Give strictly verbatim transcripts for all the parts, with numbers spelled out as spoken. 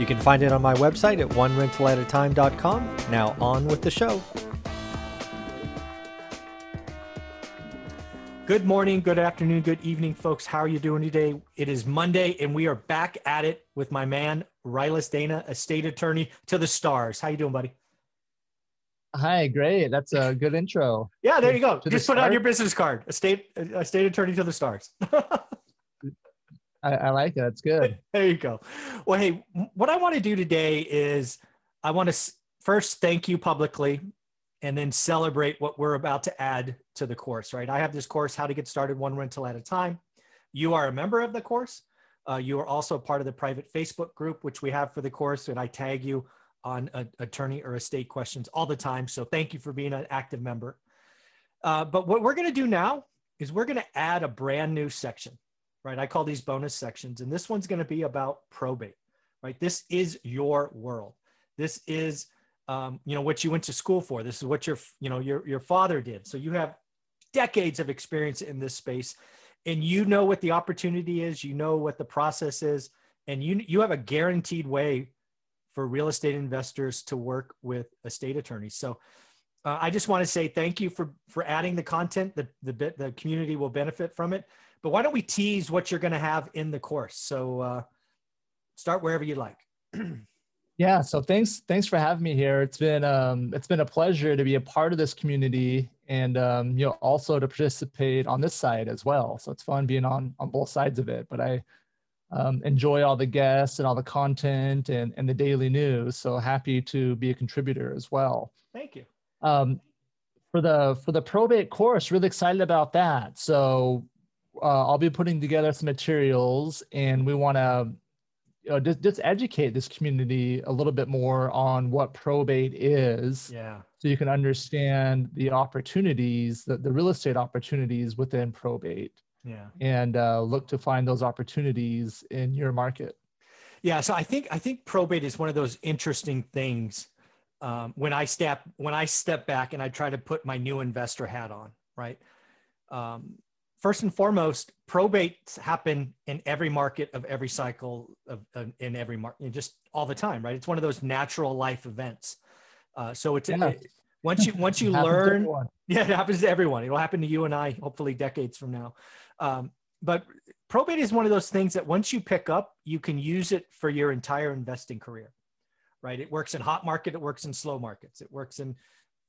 You can find it on my website at one rental at a time dot com. Now on with the show. Good morning, good afternoon, good evening, folks. How are you doing today? It is Monday, and we are back at it with my man, Rylus Dana, estate attorney to the stars. How you doing, buddy? Hi, great. That's a good intro. Yeah, there you go. To Just put start. on your business card, estate, estate attorney to the stars. I, I like that. It's good. There you go. Well, hey, what I want to do today is I want to first thank you publicly and then celebrate what we're about to add to the course, right? I have this course, How to Get Started One Rental at a Time. You are a member of the course. Uh, you are also part of the private Facebook group, which we have for the course, and I tag you on a, attorney or estate questions all the time. So thank you for being an active member. Uh, but what we're going to do now is we're going to add a brand new section. Right, I call these bonus sections, and this one's going to be about probate. Right, this is your world. This is, um, you know, what you went to school for. This is what your, you know, your your father did. So you have decades of experience in this space, and you know what the opportunity is. You know what the process is, and you you have a guaranteed way for real estate investors to work with estate attorneys. So uh, I just want to say thank you for for adding the content. The the the community will benefit from it. But why don't we tease what you're going to have in the course? So uh, start wherever you like. Yeah. So thanks, thanks for having me here. It's been um, it's been a pleasure to be a part of this community, and um, you know, also to participate on this side as well. So it's fun being on on both sides of it. But I um, enjoy all the guests and all the content and and the daily news. So happy to be a contributor as well. Thank you. Um, for the for the probate course, really excited about that. So. Uh, I'll be putting together some materials, and we want to you know, just, just educate this community a little bit more on what probate is. Yeah. So you can understand the opportunities, the, the real estate opportunities within probate. Yeah. And uh, look to find those opportunities in your market. Yeah. So I think I think probate is one of those interesting things. Um, when I step when I step back and I try to put my new investor hat on, right? Um, First and foremost, probates happen in every market of every cycle of, of in every market, just all the time, right? It's one of those natural life events. Uh, so it's yeah. it, once you once you learn, yeah, it happens to everyone. It'll happen to you and I, hopefully, decades from now. Um, but probate is one of those things that once you pick up, you can use it for your entire investing career, right? It works in hot market, it works in slow markets, it works in,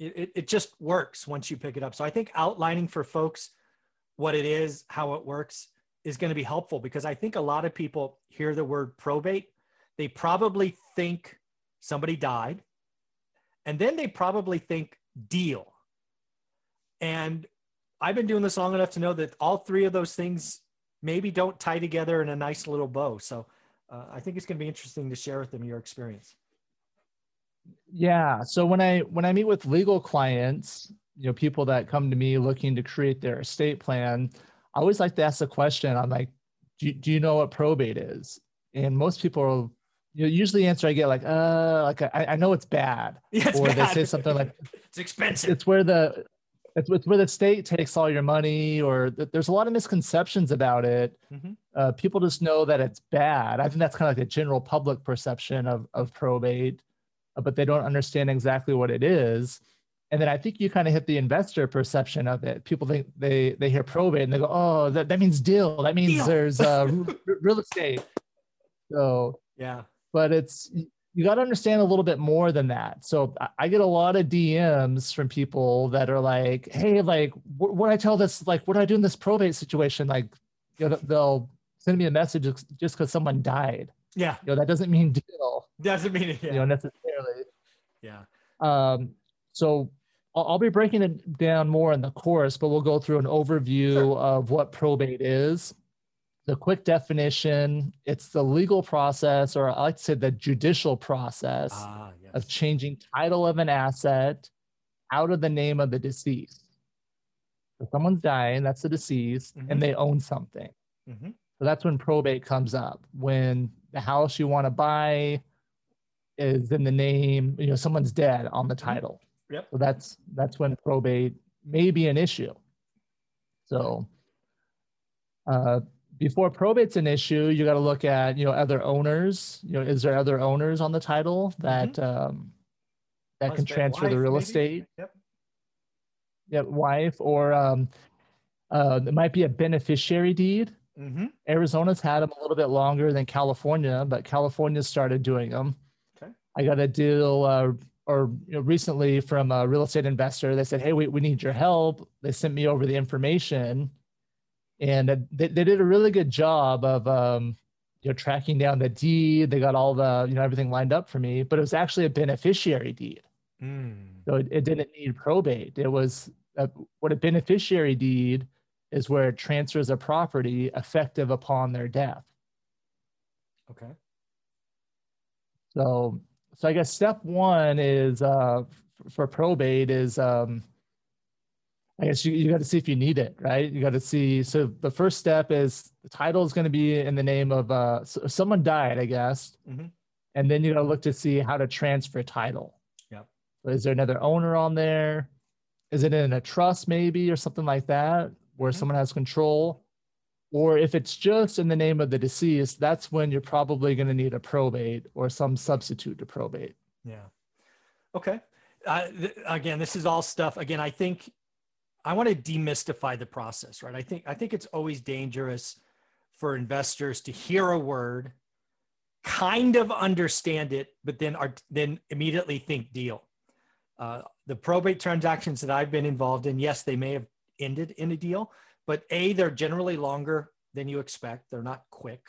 it it just works once you pick it up. So I think outlining for folks what it is, how it works is going to be helpful, because I think a lot of people hear the word probate. They probably think somebody died, and then they probably think deal. And I've been doing this long enough to know that all three of those things maybe don't tie together in a nice little bow. So uh, I think it's going to be interesting to share with them your experience. Yeah. So when I, when I meet with legal clients, you know, people that come to me looking to create their estate plan, I always like to ask the question, I'm like, do, do you know what probate is? And most people are, you know, usually the answer I get like, uh, like I, I know it's bad. Yeah, it's or bad. They say something like, it's expensive. It's where the, it's, it's where the state takes all your money, or th- there's a lot of misconceptions about it. Mm-hmm. Uh, people just know that it's bad. I think that's kind of like the general public perception of, of probate, uh, but they don't understand exactly what it is. And then I think you kind of hit the investor perception of it. People think they they hear probate and they go, oh, that, that means deal. That means deal. There's uh, r- real estate. So yeah, but it's you got to understand a little bit more than that. So I get a lot of D Ms from people that are like, hey, like what, what I tell this, like what do I do in this probate situation? Like, you know, they'll send me a message just because someone died. Yeah, you know, that doesn't mean deal. Doesn't mean it. Yeah. You know, necessarily. Yeah. Um. So. I'll be breaking it down more in the course, but we'll go through an overview sure. of what probate is, the quick definition. It's the legal process, or I like to say the judicial process, ah, yeah. yes. of changing title of an asset out of the name of the deceased. So someone's dying, that's the deceased, mm-hmm. and they own something. Mm-hmm. So that's when probate comes up. When the house you want to buy is in the name, you know, someone's dead on the title. Yep. So that's that's when probate may be an issue. So uh, before probate's an issue, you got to look at, you know, other owners. You know, is there other owners on the title that mm-hmm. um, that Must can transfer wife, the real maybe? estate? Yep. Yeah, wife, or um, uh, it might be a beneficiary deed. Mm-hmm. Arizona's had them a little bit longer than California, but California started doing them. Okay. I got a deal uh, or you know, recently from a real estate investor. They said, hey, we, we need your help. They sent me over the information. And uh, they, they did a really good job of um, you know, tracking down the deed. They got all the, you know, everything lined up for me, but it was actually a beneficiary deed. Mm. So it, it didn't need probate. It was a, what a beneficiary deed is where it transfers a property effective upon their death. Okay. So, so I guess step one is uh, for probate is, um, I guess you, you got to see if you need it, right? You got to see. So the first step is the title is going to be in the name of uh, so someone died, I guess. Mm-hmm. And then you got to look to see how to transfer title. Yep. So is there another owner on there? Is it in a trust maybe or something like that, where someone has control? Or if it's just in the name of the deceased, that's when you're probably going to need a probate or some substitute to probate. Yeah. Okay. Uh, th again, this is all stuff. Again, I think I want to demystify the process, right? I think, I think it's always dangerous for investors to hear a word, kind of understand it, but then are, then immediately think deal. Uh, the probate transactions that I've been involved in, yes, they may have ended in a deal, but A, they're generally longer than you expect. They're not quick.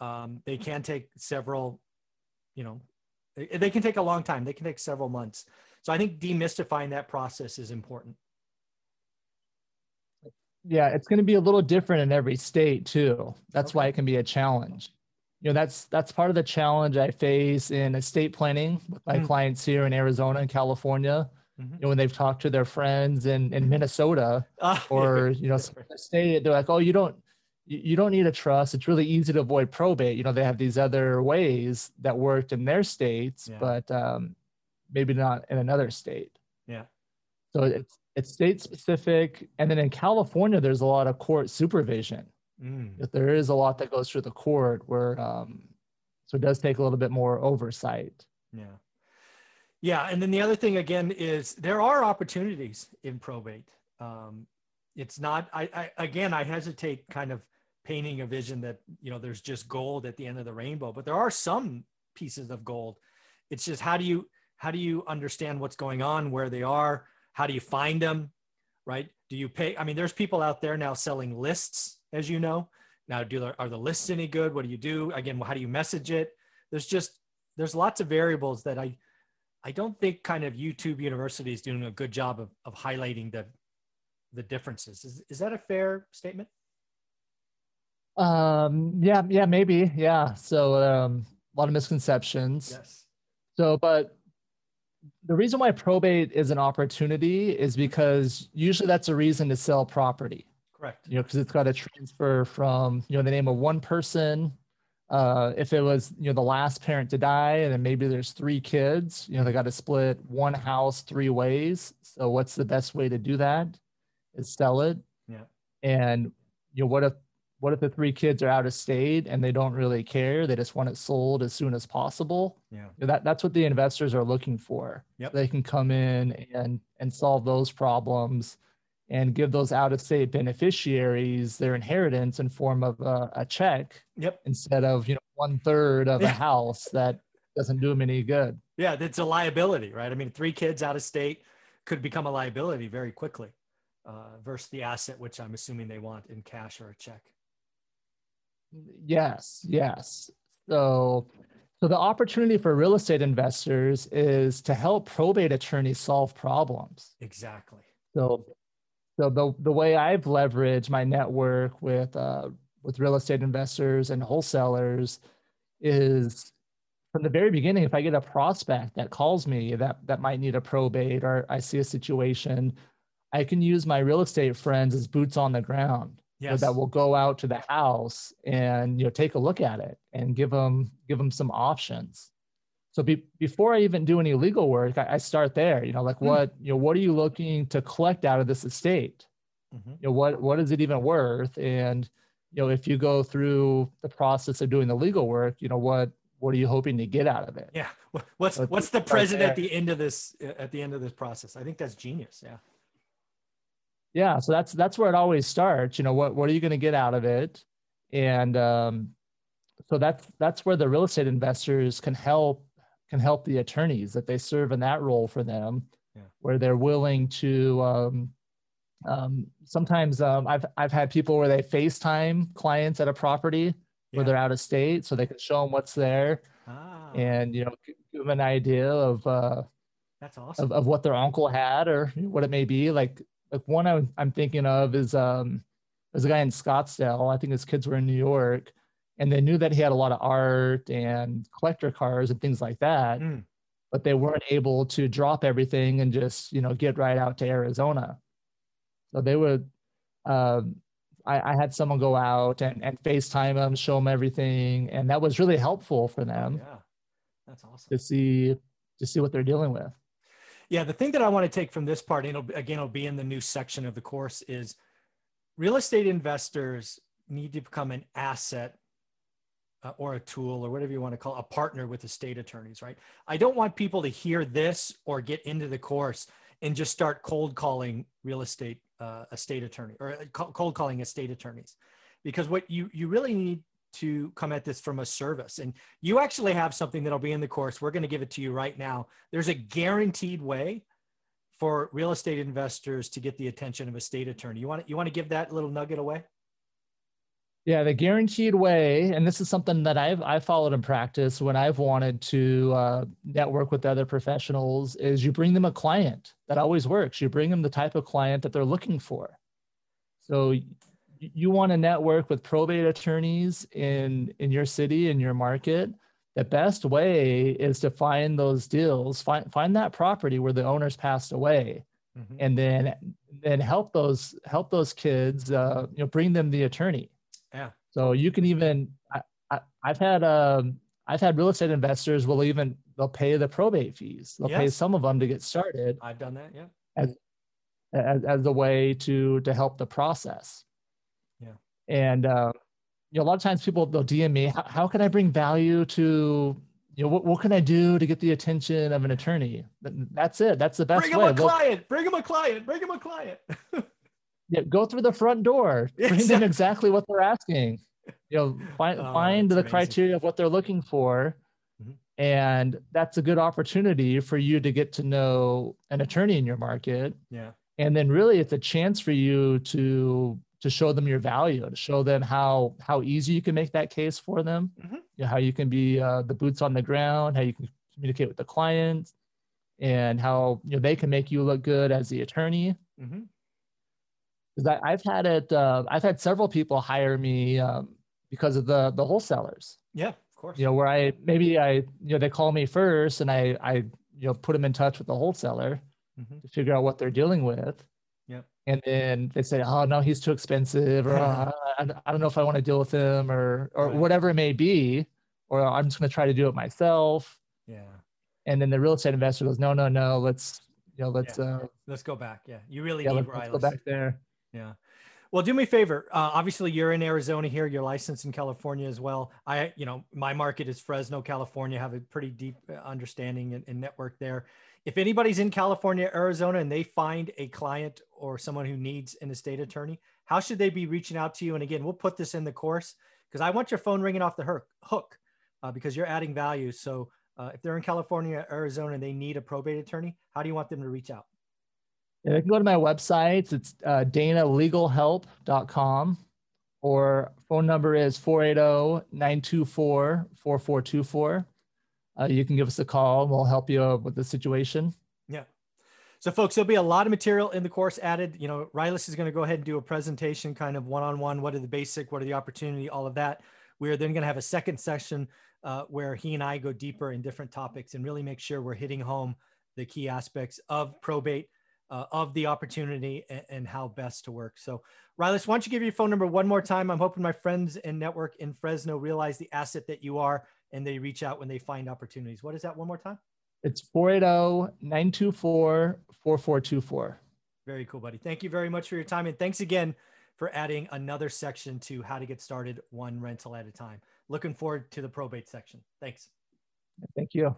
Um, they can take several, you know, they, they can take a long time. They can take several months. So I think demystifying that process is important. Yeah, it's going to be a little different in every state too. That's okay. Why it can be a challenge. You know, that's, that's part of the challenge I face in estate planning with my mm-hmm. clients here in Arizona and California. You know, when they've talked to their friends in, in Minnesota or, you know, state, they're like, oh, you don't, you don't need a trust. It's really easy to avoid probate. You know, they have these other ways that worked in their states, yeah. but um, maybe not in another state. Yeah. So it's, it's state specific. And then in California, there's a lot of court supervision. Mm. There is a lot that goes through the court where, um, so it does take a little bit more oversight. Yeah. Yeah, and then the other thing again is there are opportunities in probate. Um, it's not, I, I again, I hesitate kind of painting a vision that, you know, there's just gold at the end of the rainbow, but there are some pieces of gold. It's just how do you, how do you understand what's going on, where they are? How do you find them, right? Do you pay, I mean, there's people out there now selling lists, as you know. Now, do there, are the lists any good? What do you do? Again, how do you message it? There's just, there's lots of variables that I, I don't think kind of YouTube University is doing a good job of, of highlighting the, the differences. Is, is that a fair statement? Um, yeah, yeah, maybe. Yeah. So um, a lot of misconceptions. Yes. So, but the reason why probate is an opportunity is because usually that's a reason to sell property. Correct. You know, because it's got to transfer from, you know, the name of one person. Uh, if it was, you know, the last parent to die, and then maybe there's three kids, you know, they got to split one house three ways. So what's the best way to do that is sell it. Yeah. And, you know, what if, what if the three kids are out of state and they don't really care? They just want it sold as soon as possible. Yeah. You know, that, that's what the investors are looking for. Yep. So they can come in and, and solve those problems and give those out-of-state beneficiaries their inheritance in form of a, a check, yep. instead of, you know, one third of a house that doesn't do them any good. Yeah, that's a liability, right? I mean, three kids out of state could become a liability very quickly uh, versus the asset, which I'm assuming they want in cash or a check. Yes, yes. So, so the opportunity for real estate investors is to help probate attorneys solve problems. Exactly. So. So the, the way I've leveraged my network with, uh, with real estate investors and wholesalers is from the very beginning, if I get a prospect that calls me that, that might need a probate or I see a situation, I can use my real estate friends as boots on the ground. Yes. So that will go out to the house and, you know, take a look at it and give them, give them some options. So be, before I even do any legal work, I, I start there, you know, like mm-hmm. what, you know, what are you looking to collect out of this estate? Mm-hmm. You know, what, what is it even worth? And, you know, if you go through the process of doing the legal work, you know, what, what are you hoping to get out of it? Yeah. What's, so what's the present at the end of this, at the end of this process? I think that's genius. Yeah. Yeah. So that's, that's where it always starts. You know, what, what are you going to get out of it? And, um, so that's, that's where the real estate investors can help, can help the attorneys that they serve in that role for them, yeah. where they're willing to, um, um, sometimes, um, I've, I've had people where they FaceTime clients at a property where yeah. they're out of state, so they can show them what's there ah. and, you know, give them an idea of, uh, that's awesome. of, of what their uncle had or what it may be. Like, like one I, I'm thinking of is, um, there's a guy in Scottsdale. I think his kids were in New York, and they knew that he had a lot of art and collector cars and things like that, mm. but they weren't able to drop everything and just, you know, get right out to Arizona. So they would, um, I, I had someone go out and, and FaceTime them, show them everything. And that was really helpful for them. Yeah, that's awesome. To see, to see what they're dealing with. Yeah. The thing that I want to take from this part, and it'll, again, it'll be in the new section of the course, is real estate investors need to become an asset Uh, or a tool, or whatever you want to call it, a partner with the state attorneys, right? I don't want people to hear this or get into the course and just start cold calling real estate, uh, a state attorney, or cold calling estate attorneys, because what you, you really need to come at this from a service. And you actually have something that'll be in the course. We're going to give it to you right now. There's a guaranteed way for real estate investors to get the attention of a state attorney. You want to, you want to give that little nugget away? Yeah, the guaranteed way, and this is something that I've I followed in practice when I've wanted to uh, network with other professionals, is you bring them a client. That always works. You bring them the type of client that they're looking for. So you, you want to network with probate attorneys in, in your city, in your market. The best way is to find those deals, find, find that property where the owners passed away. Mm-hmm. And then, then help those, help those kids, uh, you know, bring them the attorney. Yeah. So you can even, I, I, I've had, um, I've had real estate investors will even, they'll pay the probate fees. They'll yes. pay some of them to get started. I've done that. Yeah. As, as, as a way to, to help the process. Yeah. And, uh, you know, a lot of times people, they'll D M me, how, how can I bring value to, you know, what, what can I do to get the attention of an attorney? That's it. That's the best bring way. Him a we'll, client. Bring him a client, bring him a client, bring him a client. Yeah, go through the front door, bring exactly. them exactly what they're asking. You know, find, oh, find the amazing. criteria of what they're looking for. Mm-hmm. And that's a good opportunity for you to get to know an attorney in your market. Yeah. And then really it's a chance for you to, to show them your value, to show them how, how easy you can make that case for them, mm-hmm. you know, how you can be uh, the boots on the ground, how you can communicate with the client, and how, you know, they can make you look good as the attorney. Mm-hmm. I, I've had it. Uh, I've had several people hire me um, because of the the wholesalers. Yeah, of course. You know, where I maybe I you know they call me first, and I I you know put them in touch with the wholesaler mm-hmm. to figure out what they're dealing with. Yeah. And then they say, oh no, he's too expensive, or oh, I, I don't know if I want to deal with him, or or right. whatever it may be, or I'm just going to try to do it myself. Yeah. And then the real estate investor goes, no, no, no, let's you know let's yeah. uh, let's go back. Yeah, you really yeah, need Rylus. Let's go back there. Yeah. Well, do me a favor. Uh, obviously you're in Arizona here, you're licensed in California as well. I, you know, my market is Fresno, California, have a pretty deep understanding and, and network there. If anybody's in California, Arizona, and they find a client or someone who needs an estate attorney, how should they be reaching out to you? And again, we'll put this in the course because I want your phone ringing off the hook uh, because you're adding value. So uh, if they're in California, Arizona, and they need a probate attorney, how do you want them to reach out? Yeah, they can go to my websites. It's uh, Dana Legal Help dot com, or phone number is four eight zero, nine two four, four four two four. Uh, you can give us a call and we'll help you with the situation. Yeah. So folks, there'll be a lot of material in the course added. You know, Rylus is going to go ahead and do a presentation kind of one-on-one. What are the basic, what are the opportunity, all of that. We are then going to have a second session uh, where he and I go deeper in different topics and really make sure we're hitting home the key aspects of probate, uh, of the opportunity, and, and how best to work. So Rylus, why don't you give your phone number one more time? I'm hoping my friends and network in Fresno realize the asset that you are and they reach out when they find opportunities. What is that one more time? It's four eight zero, nine two four, four four two four. Very cool, buddy. Thank you very much for your time. And thanks again for adding another section to how to get started one rental at a time. Looking forward to the probate section. Thanks. Thank you.